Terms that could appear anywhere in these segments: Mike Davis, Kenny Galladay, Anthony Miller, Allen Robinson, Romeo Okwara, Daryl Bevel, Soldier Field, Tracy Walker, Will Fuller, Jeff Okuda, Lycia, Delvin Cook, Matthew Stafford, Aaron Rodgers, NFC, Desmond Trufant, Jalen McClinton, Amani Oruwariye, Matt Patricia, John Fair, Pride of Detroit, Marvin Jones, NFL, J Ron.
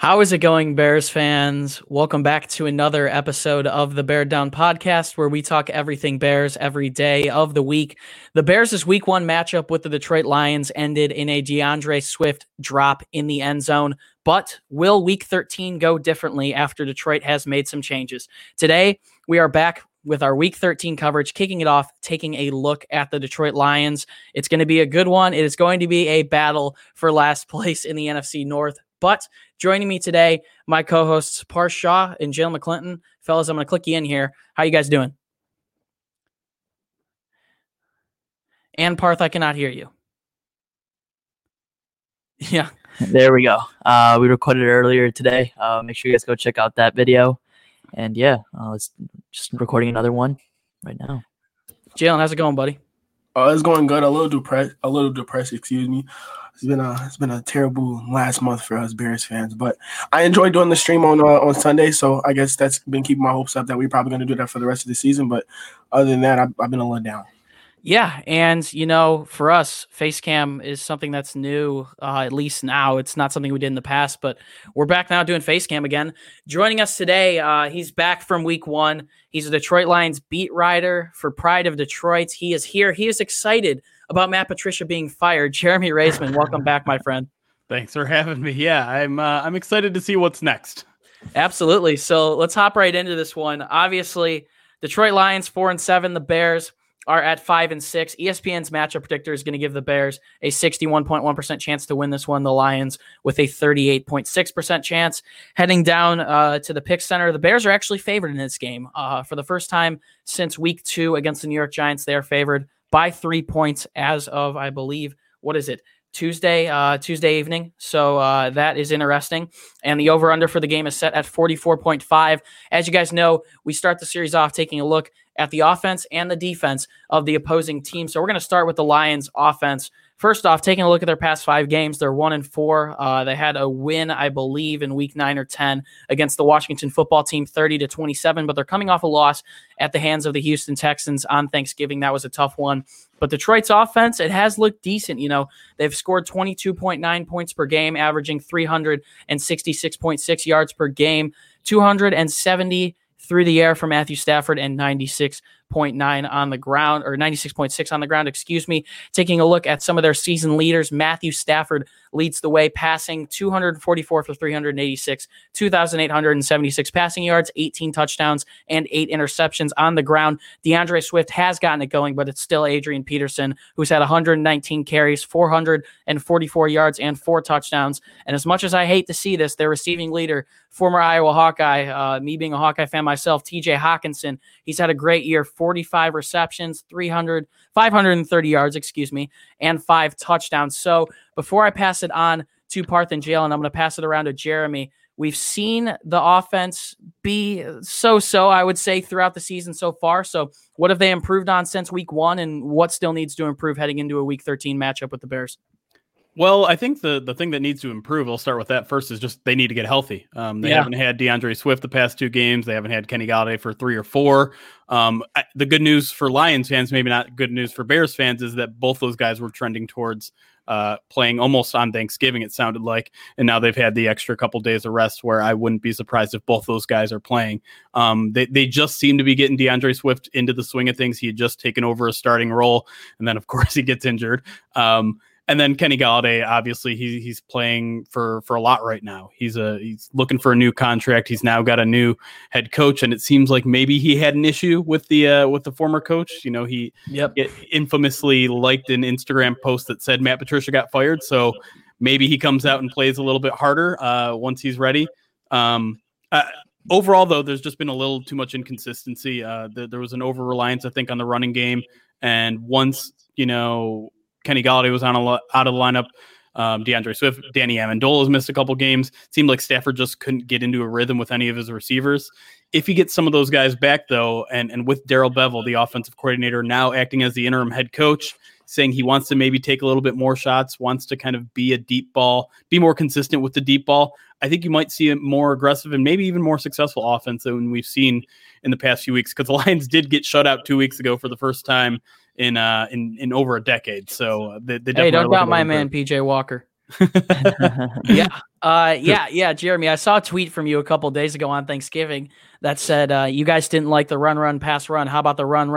How is it going, Bears fans? Welcome back to another episode of the Bear Down podcast, where we talk everything Bears every day of the week. The Bears' week one matchup with the Detroit Lions ended in a DeAndre Swift drop in the end zone. But will week 13 go differently after Detroit has made some changes? Today, we are back with our Week 13 coverage, kicking it off, taking a look at the Detroit Lions. It's going to be a good one. It is going to be a battle for last place in the NFC North. But joining me today, my co-hosts Parth Shaw and Jalen McClinton. Fellas, I'm going to click you in here. How you guys doing? And Parth, I cannot hear you. Yeah. There we go. We recorded earlier today. Make sure you guys go check out that video. And yeah, it's just recording another one right now. Jalen, how's it going, buddy? It's going good. A little depressed. Excuse me. It's been a terrible last month for us Bears fans, but I enjoyed doing the stream on Sunday. So I guess that's been keeping my hopes up that we're probably going to do that for the rest of the season. But other than that, I've been a little down. Yeah, and you know, for us, face cam is something that's new, at least now. It's not something we did in the past, but we're back now doing face cam again. Joining us today, he's back from week one. He's a Detroit Lions beat writer for Pride of Detroit. He is here. He is excited about Matt Patricia being fired. Jeremy Raisman, welcome back, my friend. Thanks for having me. Yeah, I'm excited to see what's next. Absolutely. So let's hop right into this one. Obviously, Detroit Lions 4-7, the Bears are at 5-6. ESPN's matchup predictor is going to give the Bears a 61.1% chance to win this one. The Lions with a 38.6% chance. Heading down to the pick center, the Bears are actually favored in this game. For the first time since week two against the New York Giants, they are favored by 3 points as of, I believe, Tuesday evening. So that is interesting. And the over-under for the game is set at 44.5. As you guys know, we start the series off taking a look at the offense and the defense of the opposing team. So we're going to start with the Lions offense. First off, taking a look at their past five games, they're 1-4. They had a win, I believe, in week 9 or 10 against the Washington football team, 30-27, but they're coming off a loss at the hands of the Houston Texans on Thanksgiving. That was a tough one. But Detroit's offense, it has looked decent. You know, they've scored 22.9 points per game, averaging 366.6 yards per game, 270 through the air for Matthew Stafford, and 96.6 on the ground, excuse me. Taking a look at some of their season leaders, Matthew Stafford leads the way, passing 244 for 386, 2,876 passing yards, 18 touchdowns, and 8 interceptions on the ground. DeAndre Swift has gotten it going, but it's still Adrian Peterson, who's had 119 carries, 444 yards, and 4 touchdowns. And as much as I hate to see this, their receiving leader, former Iowa Hawkeye, me being a Hawkeye fan myself, TJ Hockenson, he's had a great year, 45 receptions, 530 yards, and 5 touchdowns. So before I pass it on to Parth and Jalen, I'm going to pass it around to Jeremy. We've seen the offense be so-so, I would say, throughout the season so far. So what have they improved on since week one, and what still needs to improve heading into a week 13 matchup with the Bears? Well, I think the thing that needs to improve, I'll start with that first, is just they need to get healthy. They haven't had DeAndre Swift the past 2 games. They haven't had Kenny Galladay for 3 or 4. The good news for Lions fans, maybe not good news for Bears fans, is that both those guys were trending towards playing almost on Thanksgiving, it sounded like. And now they've had the extra couple days of rest, where I wouldn't be surprised if both those guys are playing. They just seem to be getting DeAndre Swift into the swing of things. He had just taken over a starting role, and then, of course, he gets injured. And then Kenny Galladay, obviously, he's playing for a lot right now. He's looking for a new contract. He's now got a new head coach, and it seems like maybe he had an issue with the former coach. You know, he infamously liked an Instagram post that said Matt Patricia got fired. So maybe he comes out and plays a little bit harder once he's ready. Overall, though, there's just been a little too much inconsistency. There was an over-reliance, I think, on the running game, and once Kenny Galladay was out of the lineup. DeAndre Swift, Danny Amendola's missed a couple games. It seemed like Stafford just couldn't get into a rhythm with any of his receivers. If he gets some of those guys back, though, and with Daryl Bevel, the offensive coordinator, now acting as the interim head coach, saying he wants to maybe take a little bit more shots, wants to kind of be a deep ball, be more consistent with the deep ball, I think you might see a more aggressive and maybe even more successful offense than we've seen in the past few weeks, because the Lions did get shut out 2 weeks ago for the first time in over a decade. So they definitely don't doubt my man, PJ Walker. Yeah. Jeremy, I saw a tweet from you a couple days ago on Thanksgiving that said, you guys didn't like the run, pass, run. How about the run?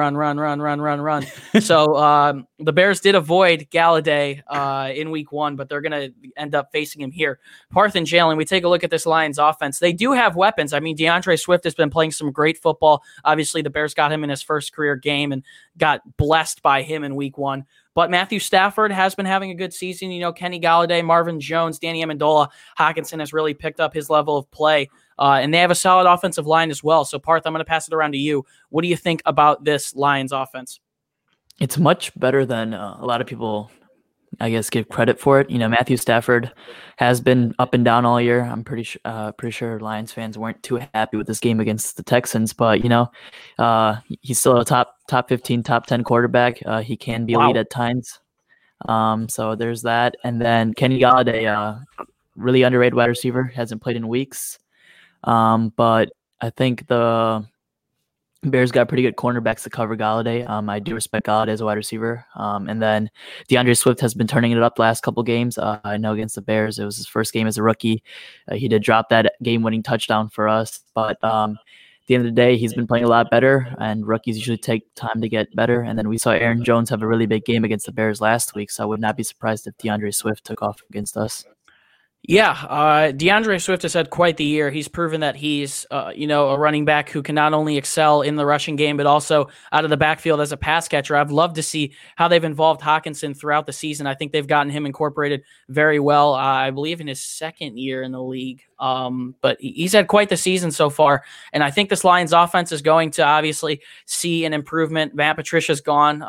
So, the Bears did avoid Galladay, in week 1, but they're going to end up facing him here. Parth and Jalen, we take a look at this Lions offense. They do have weapons. I mean, DeAndre Swift has been playing some great football. Obviously the Bears got him in his first career game and got blessed by him in week 1. But Matthew Stafford has been having a good season. You know, Kenny Galladay, Marvin Jones, Danny Amendola, Hockenson has really picked up his level of play. And they have a solid offensive line as well. So, Parth, I'm going to pass it around to you. What do you think about this Lions offense? It's much better than a lot of people, I guess, give credit for it. You know, Matthew Stafford has been up and down all year. I'm pretty sure Lions fans weren't too happy with this game against the Texans, but you know, he's still a top 15, top 10 quarterback. He can be elite at times. So there's that. And then Kenny Galladay, really underrated wide receiver, hasn't played in weeks. But I think the Bears got pretty good cornerbacks to cover Galladay. I do respect Galladay as a wide receiver. And then DeAndre Swift has been turning it up the last couple games. I know against the Bears, it was his first game as a rookie. He did drop that game-winning touchdown for us. But at the end of the day, he's been playing a lot better, and rookies usually take time to get better. And then we saw Aaron Jones have a really big game against the Bears last week, so I would not be surprised if DeAndre Swift took off against us. Yeah, DeAndre Swift has had quite the year. He's proven that he's, a running back who can not only excel in the rushing game, but also out of the backfield as a pass catcher. I've loved to see how they've involved Hockenson throughout the season. I think they've gotten him incorporated very well, I believe in his second year in the league. But he's had quite the season so far, and I think this Lions offense is going to obviously see an improvement. Matt Patricia's gone.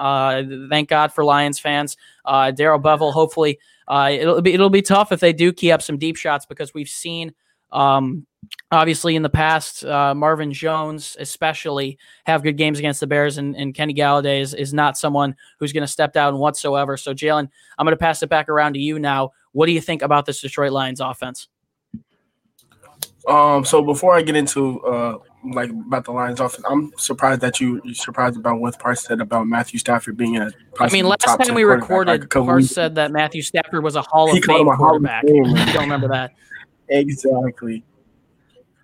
Thank God for Lions fans. Daryl Bevel, hopefully. It'll be tough if they do key up some deep shots, because we've seen obviously in the past Marvin Jones especially have good games against the Bears, and Kenny Galladay is not someone who's going to step down whatsoever. So, Jalen, I'm going to pass it back around to you now. What do you think about this Detroit Lions offense? So before I get into about the Lions offense, I'm surprised that you're surprised about what Parth said about Matthew Stafford being a last time we recorded, Parth said that Matthew Stafford was a Hall of Fame quarterback. I don't remember that. Exactly.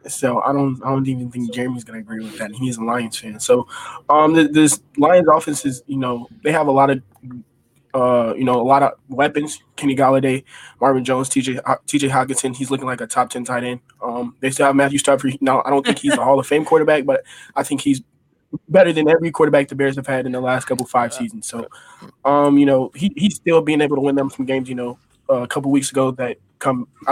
So I don't even think Jeremy's going to agree with that. He's a Lions fan. So this Lions offense is, they have a lot of weapons. Kenny Galladay, Marvin Jones, TJ Hockenson. He's looking like a top 10 tight end. They still have Matthew Stafford. Now, I don't think he's a Hall of Fame quarterback, but I think he's better than every quarterback the Bears have had in the last five seasons. So, he's still being able to win them some games. A couple weeks ago, I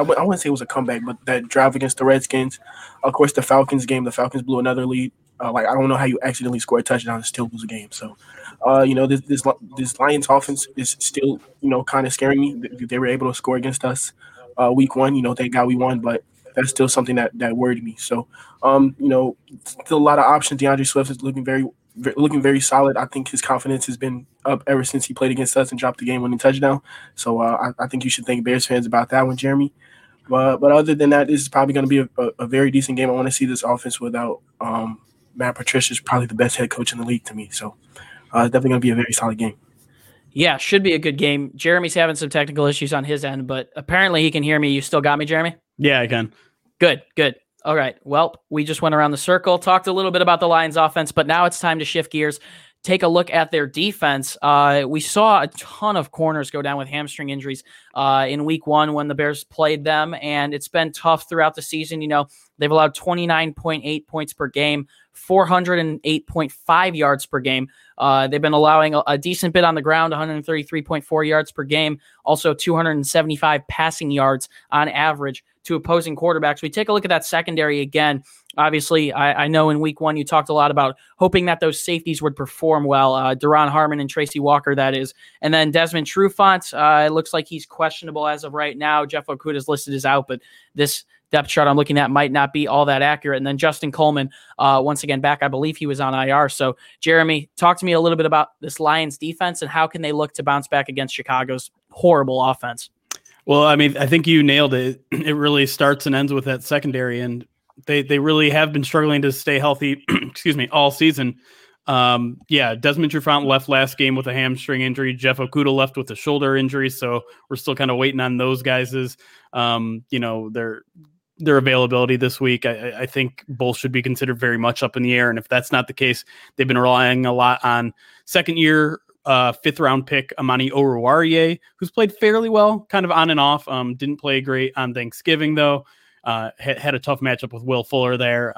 wouldn't say it was a comeback, but that drive against the Redskins, of course, the Falcons game. The Falcons blew another lead. I don't know how you accidentally score a touchdown and still lose a game. So, this Lions offense is still, kind of scaring me. They were able to score against us week 1. Thank God we won, but that's still something that worried me. So, still a lot of options. DeAndre Swift is looking very solid. I think his confidence has been up ever since he played against us and dropped the game-winning touchdown. So I think you should thank Bears fans about that one, Jeremy. But other than that, this is probably going to be a very decent game. I want to see this offense without Matt Patricia is probably the best head coach in the league to me. So it's definitely going to be a very solid game. Yeah, should be a good game. Jeremy's having some technical issues on his end, but apparently he can hear me. You still got me, Jeremy? Yeah, I can. Good. All right. Well, we just went around the circle, talked a little bit about the Lions offense, but now it's time to shift gears. Take a look at their defense. We saw a ton of corners go down with hamstring injuries in week 1 when the Bears played them, and it's been tough throughout the season. They've allowed 29.8 points per game, 408.5 yards per game. They've been allowing a decent bit on the ground, 133.4 yards per game, also 275 passing yards on average to opposing quarterbacks. We take a look at that secondary again. Obviously, I know in week 1 you talked a lot about hoping that those safeties would perform well, Daron Harmon and Tracy Walker, that is. And then Desmond Trufant, it looks like he's questionable as of right now. Jeff Okuda is listed as out, but this depth chart I'm looking at might not be all that accurate. And then Justin Coleman, once again back, I believe he was on IR. So, Jeremy, talk to me a little bit about this Lions defense and how can they look to bounce back against Chicago's horrible offense? Well, I mean, I think you nailed it. It really starts and ends with that secondary, and they really have been struggling to stay healthy, excuse me, all season. Desmond Trufant left last game with a hamstring injury. Jeff Okuda left with a shoulder injury. So we're still kind of waiting on those guys' their availability this week. I think both should be considered very much up in the air. And if that's not the case, they've been relying a lot on second-year fifth-round pick Amani Oruwariye, who's played fairly well, kind of on and off. Didn't play great on Thanksgiving, though. Had a tough matchup with Will Fuller there.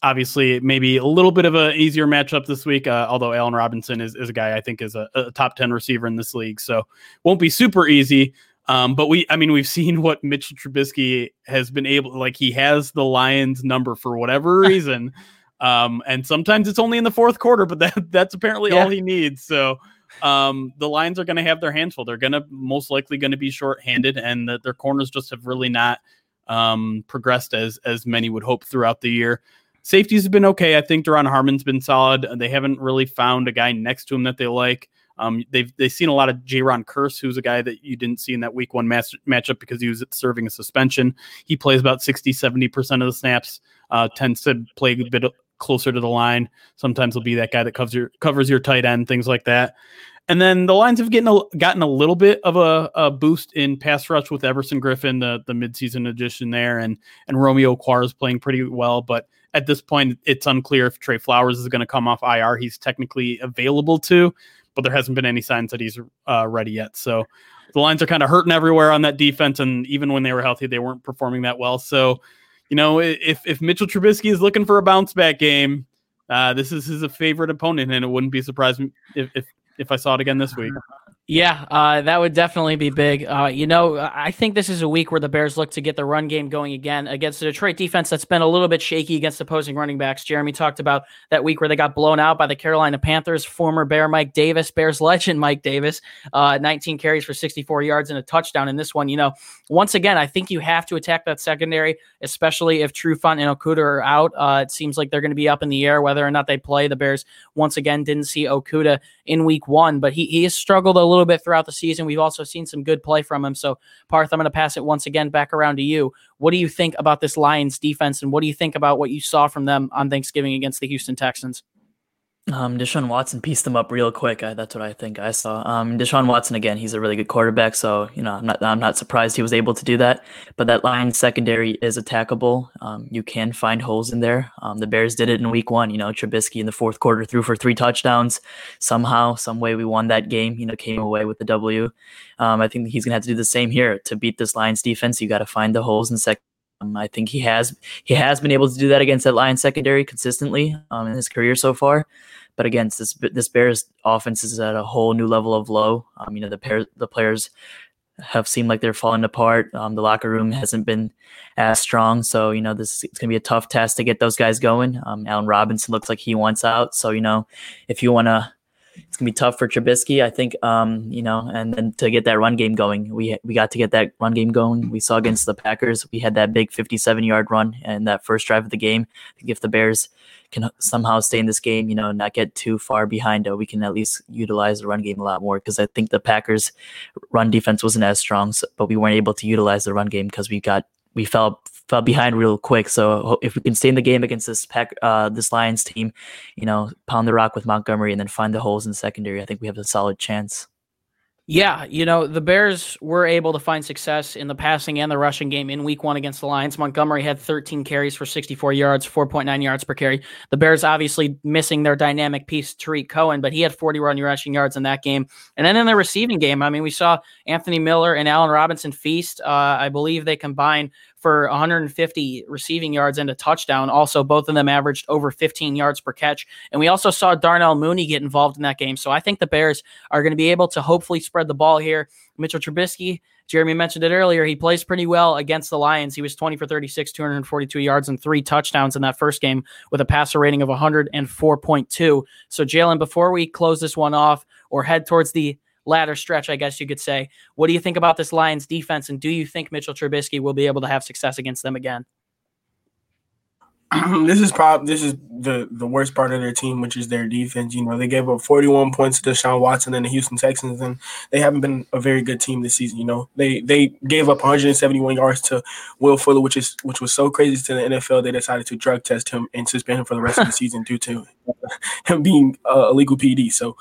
Obviously, maybe a little bit of an easier matchup this week, although Allen Robinson is a guy I think is a top 10 receiver in this league. So won't be super easy. But we've seen what Mitchell Trubisky has been able to, like, he has the Lions number for whatever reason. And sometimes it's only in the fourth quarter, but that's apparently all he needs. So the Lions are going to have their hands full. They're going to most likely going to be shorthanded, and their corners just have really not progressed as many would hope throughout the year. Safeties have been okay. I think Daron Harmon's been solid. They haven't really found a guy next to him that they like. They've seen a lot of J Ron, who's a guy that you didn't see in that week one matchup because he was serving a suspension. He plays about 60-70% of the snaps, tends to play a bit closer to the line. Sometimes he'll be that guy that covers your tight end, things like that. And then the Lions have gotten a little bit of a boost in pass rush with Everson Griffin, the midseason addition there, and Romeo Okwara is playing pretty well. But at this point, it's unclear if Trey Flowers is going to come off IR. He's technically available to, but there hasn't been any signs that he's ready yet. So the Lions are kind of hurting everywhere on that defense, and even when they were healthy, they weren't performing that well. So, if Mitchell Trubisky is looking for a bounce back game, this is his favorite opponent, and it wouldn't be surprising if I saw it again this week. Yeah, that would definitely be big. I think this is a week where the Bears look to get the run game going again against the Detroit defense that's been a little bit shaky against opposing running backs. Jeremy talked about that week where they got blown out by the Carolina Panthers, former Bear Mike Davis, Bears legend Mike Davis, 19 carries for 64 yards and a touchdown in this one. Once again, I think you have to attack that secondary, especially if Trufant and Okuda are out. It seems like they're going to be up in the air whether or not they play. The Bears, once again, didn't see Okuda in week one, but he has struggled a little bit throughout the season. We've also seen some good play from him. So, Parth, I'm going to pass it once again back around to you. What do you think about this Lions defense, and what do you think about what you saw from them on Thanksgiving against the Houston Texans? Deshaun Watson pieced them up real quick. That's what I think I saw. Deshaun Watson, again, he's a really good quarterback, so I'm not surprised he was able to do that. But that Lions secondary is attackable. You can find holes in there. The Bears did it in week one. Trubisky in the fourth quarter threw for 3 touchdowns. Somehow, some way, we won that game. Came away with the W. I think he's gonna have to do the same here to beat this Lions defense. You got to find the holes in second. I think he has been able to do that against that Lions secondary consistently in his career so far. But again, this Bears offense is at a whole new level of low. The players have seemed like they're falling apart. The locker room hasn't been as strong. So, it's going to be a tough test to get those guys going. Allen Robinson looks like he wants out. So, if you want to, it's going to be tough for Trubisky, I think, and then to get that run game going. We got to get that run game going. We saw against the Packers, we had that big 57-yard run and that first drive of the game. I think if the Bears can somehow stay in this game, not get too far behind, we can at least utilize the run game a lot more, because I think the Packers' run defense wasn't as strong, but we weren't able to utilize the run game because we fell behind real quick. So if we can stay in the game against this Lions team, pound the rock with Montgomery and then find the holes in the secondary, I think we have a solid chance. Yeah, the Bears were able to find success in the passing and the rushing game in week one against the Lions. Montgomery had 13 carries for 64 yards, 4.9 yards per carry. The Bears obviously missing their dynamic piece, Tariq Cohen, but he had 41 rushing yards in that game. And then in the receiving game, we saw Anthony Miller and Allen Robinson feast. I believe they combined for 150 receiving yards and a touchdown. Also, both of them averaged over 15 yards per catch. And we also saw Darnell Mooney get involved in that game. So I think the Bears are going to be able to hopefully spread the ball here. Mitchell Trubisky, Jeremy mentioned it earlier, he plays pretty well against the Lions. He was 20 for 36, 242 yards, and 3 touchdowns in that first game with a passer rating of 104.2. So, Jalen, before we close this one off or head towards the latter stretch, I guess you could say, what do you think about this Lions defense, and do you think Mitchell Trubisky will be able to have success against them again? This is the worst part of their team, which is their defense. You know, they gave up 41 points to Deshaun Watson and the Houston Texans, and they haven't been a very good team this season. You know, they gave up 171 yards to Will Fuller, which was so crazy to the NFL. They decided to drug test him and suspend him for the rest of the season due to him being illegal PD. So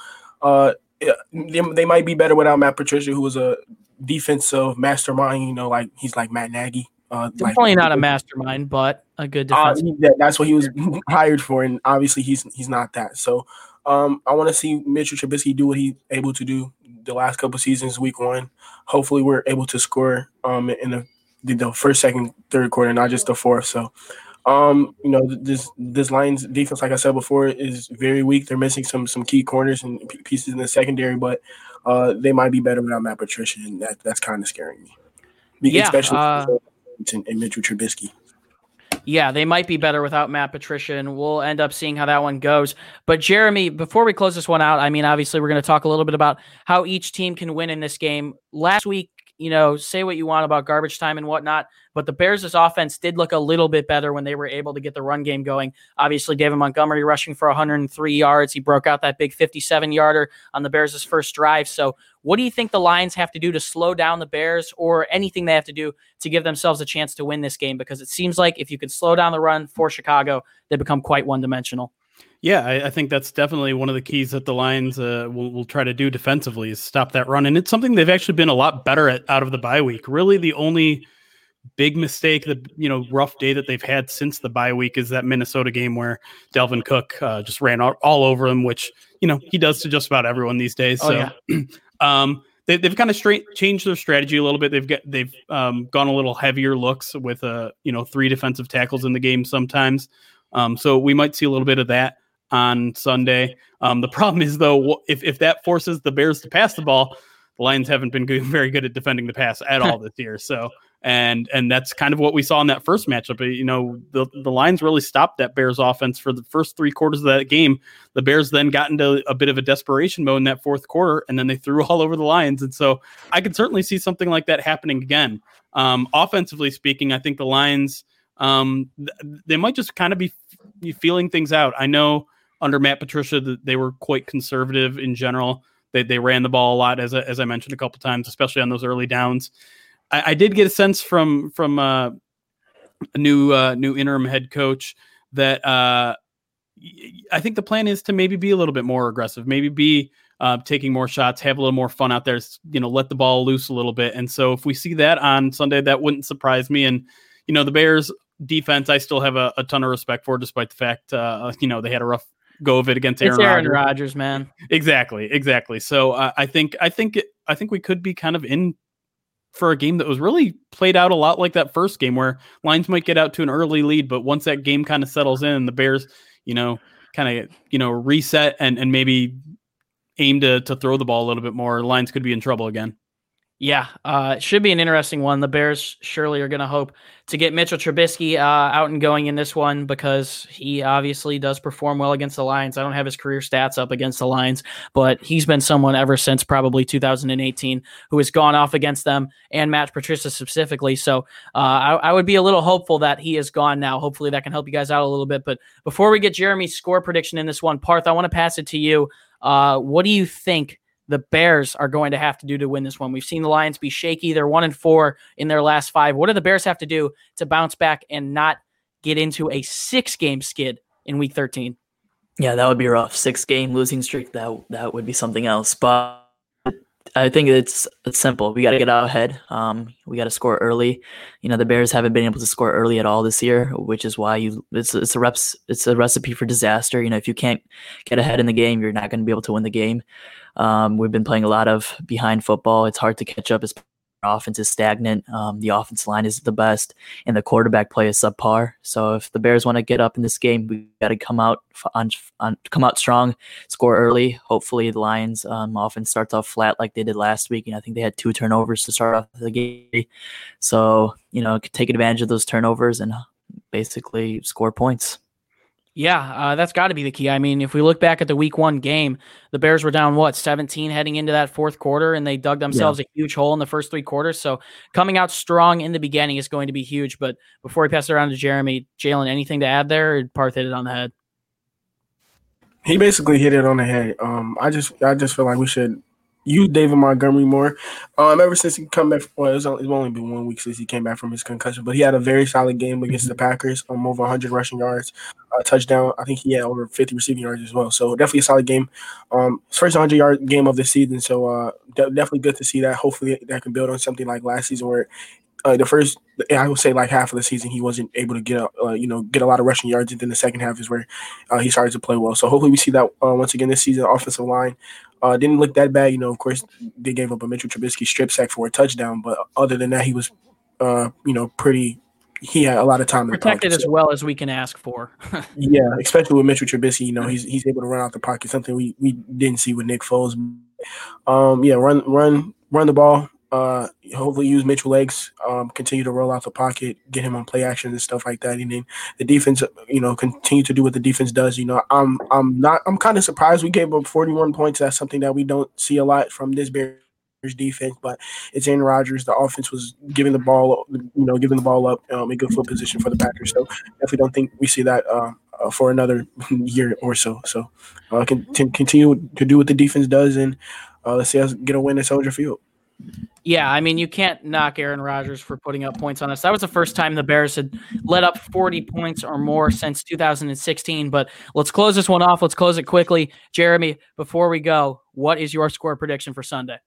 they might be better without Matt Patricia, who was a defensive mastermind. You know, like he's like Matt Nagy. Definitely not a mastermind, but a good defense. That's what he was hired for, and obviously he's not that. So I want to see Mitchell Trubisky do what he's able to do the last couple seasons, week one. Hopefully we're able to score in the first, second, third quarter, not just the fourth. So, you know, this Lions defense, like I said before, is very weak. They're missing some key corners and pieces in the secondary, but they might be better without Matt Patricia, and that's kind of scaring me. Especially and Mitchell Trubisky. Yeah, they might be better without Matt Patricia, and we'll end up seeing how that one goes. But, Jeremy, before we close this one out, I mean, obviously we're going to talk a little bit about how each team can win in this game. Last week, you know, say what you want about garbage time and whatnot, but the Bears' offense did look a little bit better when they were able to get the run game going. Obviously, David Montgomery rushing for 103 yards. He broke out that big 57-yarder on the Bears' first drive. So what do you think the Lions have to do to slow down the Bears, or anything they have to do to give themselves a chance to win this game? Because it seems like if you can slow down the run for Chicago, they become quite one-dimensional. Yeah, I think that's definitely one of the keys that the Lions will try to do defensively, is stop that run. And it's something they've actually been a lot better at out of the bye week. Really, the only big mistake, rough day that they've had since the bye week, is that Minnesota game where Delvin Cook just ran all over them, which, you know, he does to just about everyone these days. Oh, so. Yeah. They've kind of changed their strategy a little bit. They've gone a little heavier looks with three defensive tackles in the game sometimes. So we might see a little bit of that on Sunday. The problem is, though, if that forces the Bears to pass the ball, the Lions haven't been very good at defending the pass at all this year. So and that's kind of what we saw in that first matchup. You know, the Lions really stopped that Bears offense for the first three quarters of that game. The Bears then got into a bit of a desperation mode in that fourth quarter, and then they threw all over the Lions. And so I could certainly see something like that happening again. Offensively speaking, I think the Lions, they might just kind of be feeling things out. I know under Matt Patricia that they were quite conservative in general. They ran the ball a lot, as I mentioned a couple times, especially on those early downs. I did get a sense from a new interim head coach that I think the plan is to maybe be a little bit more aggressive, maybe be taking more shots, have a little more fun out there, you know, let the ball loose a little bit. And so if we see that on Sunday, that wouldn't surprise me. And, you know, the Bears defense, I still have a ton of respect for, despite the fact, they had a rough go of it against Aaron Rodgers, man. Exactly. So I think we could be kind of in for a game that was really played out a lot like that first game, where Lions might get out to an early lead, but once that game kind of settles in, the Bears, you know, kind of, you know, reset and maybe aim to throw the ball a little bit more, Lions could be in trouble again. Yeah, it should be an interesting one. The Bears surely are going to hope to get Mitchell Trubisky out and going in this one, because he obviously does perform well against the Lions. I don't have his career stats up against the Lions, but he's been someone ever since probably 2018 who has gone off against them, and Matt Patricia specifically. So I would be a little hopeful that he is gone now. Hopefully that can help you guys out a little bit. But before we get Jeremy's score prediction in this one, Parth, I want to pass it to you. What do you think the Bears are going to have to do to win this one? We've seen the Lions be shaky. They're 1-4 in their last five. What do the Bears have to do to bounce back and not get into a 6-game skid in week 13? Yeah, that would be rough. 6-game losing streak. That would be something else. But I think it's simple. We got to get out ahead. We got to score early. You know, the Bears haven't been able to score early at all this year, which is why it's a recipe for disaster. You know, if you can't get ahead in the game, you're not going to be able to win the game. We've been playing a lot of behind football. It's hard to catch up. As offense is stagnant. The offense line is the best, and the quarterback play is subpar. So if the Bears want to get up in this game, we got to come out strong, score early. Hopefully the Lions offense starts off flat like they did last week. And I think they had 2 turnovers to start off the game. So, you know, take advantage of those turnovers and basically score points. Yeah, that's got to be the key. I mean, if we look back at the week one game, the Bears were down, 17 heading into that fourth quarter, and they dug themselves a huge hole in the first three quarters. So coming out strong in the beginning is going to be huge. But before we pass it around to Jeremy, Jalen, anything to add there? Or Parth hit it on the head? He basically hit it on the head. I just feel like we should use David Montgomery more. Ever since he come back, it's only been 1 week since he came back from his concussion, but he had a very solid game against the Packers. Over 100 rushing yards, touchdown. I think he had over 50 receiving yards as well. So definitely a solid game. First 100-yard game of the season. So definitely good to see that. Hopefully that can build on something like last season where I would say like half of the season he wasn't able to get a lot of rushing yards, and then the second half is where he started to play well. So hopefully we see that once again this season. Offensive line didn't look that bad. Of course, they gave up a Mitchell Trubisky strip sack for a touchdown, but other than that, he was, pretty. He had a lot of time protected as well as we can ask for. Yeah, especially with Mitchell Trubisky, he's able to run out the pocket, something we didn't see with Nick Foles. Run the ball. Hopefully use Mitchell legs, continue to roll out the pocket, get him on play action and stuff like that. And then the defense, continue to do what the defense does. I'm kind of surprised we gave up 41 points. That's something that we don't see a lot from this Bears defense, but it's Aaron Rodgers. The offense was giving the ball up in good field position for the Packers. So definitely don't think we see that for another year or so. So continue to do what the defense does, and let's see us get a win at Soldier Field. Yeah, I mean, you can't knock Aaron Rodgers for putting up points on us. That was the first time the Bears had let up 40 points or more since 2016. But let's close this one off. Let's close it quickly. Jeremy, before we go, what is your score prediction for Sunday?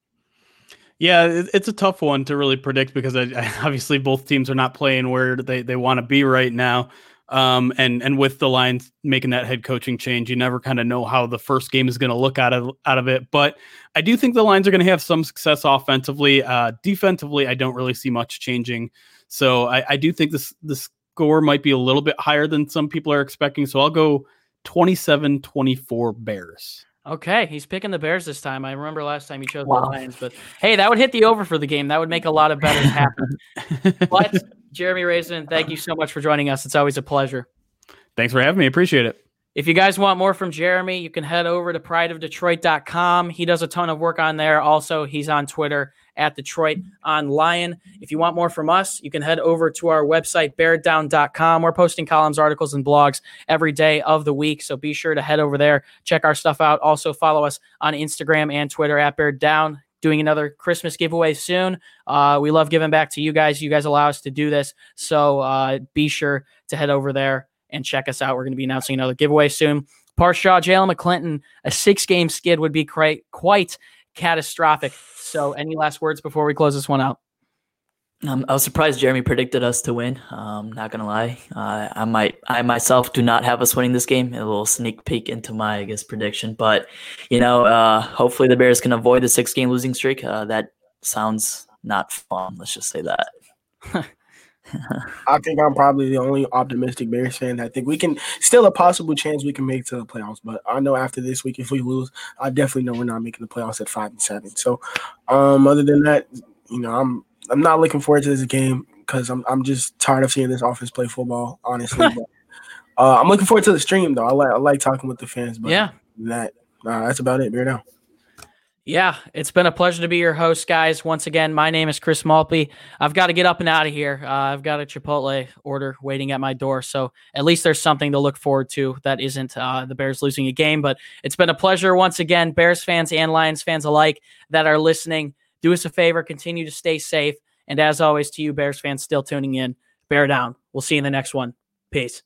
Yeah, it's a tough one to really predict because obviously both teams are not playing where they want to be right now. And with the Lions making that head coaching change, you never kind of know how the first game is going to look out of it. But I do think the Lions are going to have some success offensively. Defensively, I don't really see much changing. So I do think the score might be a little bit higher than some people are expecting. So I'll go 27-24 Bears. Okay, he's picking the Bears this time. I remember last time he chose the Lions, but hey, that would hit the over for the game. That would make a lot of bettors happen. But Jeremy Raisman, thank you so much for joining us. It's always a pleasure. Thanks for having me. Appreciate it. If you guys want more from Jeremy, you can head over to prideofdetroit.com. He does a ton of work on there. Also, he's on Twitter @DetroitOnLion. If you want more from us, you can head over to our website, beardown.com. We're posting columns, articles, and blogs every day of the week, so be sure to head over there, check our stuff out. Also, follow us on Instagram and Twitter @BearDown. Doing another Christmas giveaway soon. We love giving back to you guys. You guys allow us to do this, so be sure to head over there and check us out. We're going to be announcing another giveaway soon. Parth Shaw, Jalen McClinton, a 6-game skid would be quite catastrophic. So any last words before we close this one out? I was surprised Jeremy predicted us to win. Not going to lie. I myself do not have us winning this game. A little sneak peek into my, prediction. But, hopefully the Bears can avoid the 6-game losing streak. That sounds not fun. Let's just say that. I think I'm probably the only optimistic Bears fan. I think we can still a possible chance we can make to the playoffs, but I know after this week, if we lose, I definitely know we're not making the playoffs at 5-7. So, other than that, I'm not looking forward to this game because I'm just tired of seeing this offense play football, honestly. But, I'm looking forward to the stream though. I like talking with the fans, but that's about it. Bear Down. Yeah, it's been a pleasure to be your host, guys. Once again, my name is Chris Maltby. I've got to get up and out of here. I've got a Chipotle order waiting at my door, so at least there's something to look forward to that isn't the Bears losing a game. But it's been a pleasure once again, Bears fans and Lions fans alike that are listening. Do us a favor, continue to stay safe. And as always, to you Bears fans still tuning in, Bear Down. We'll see you in the next one. Peace.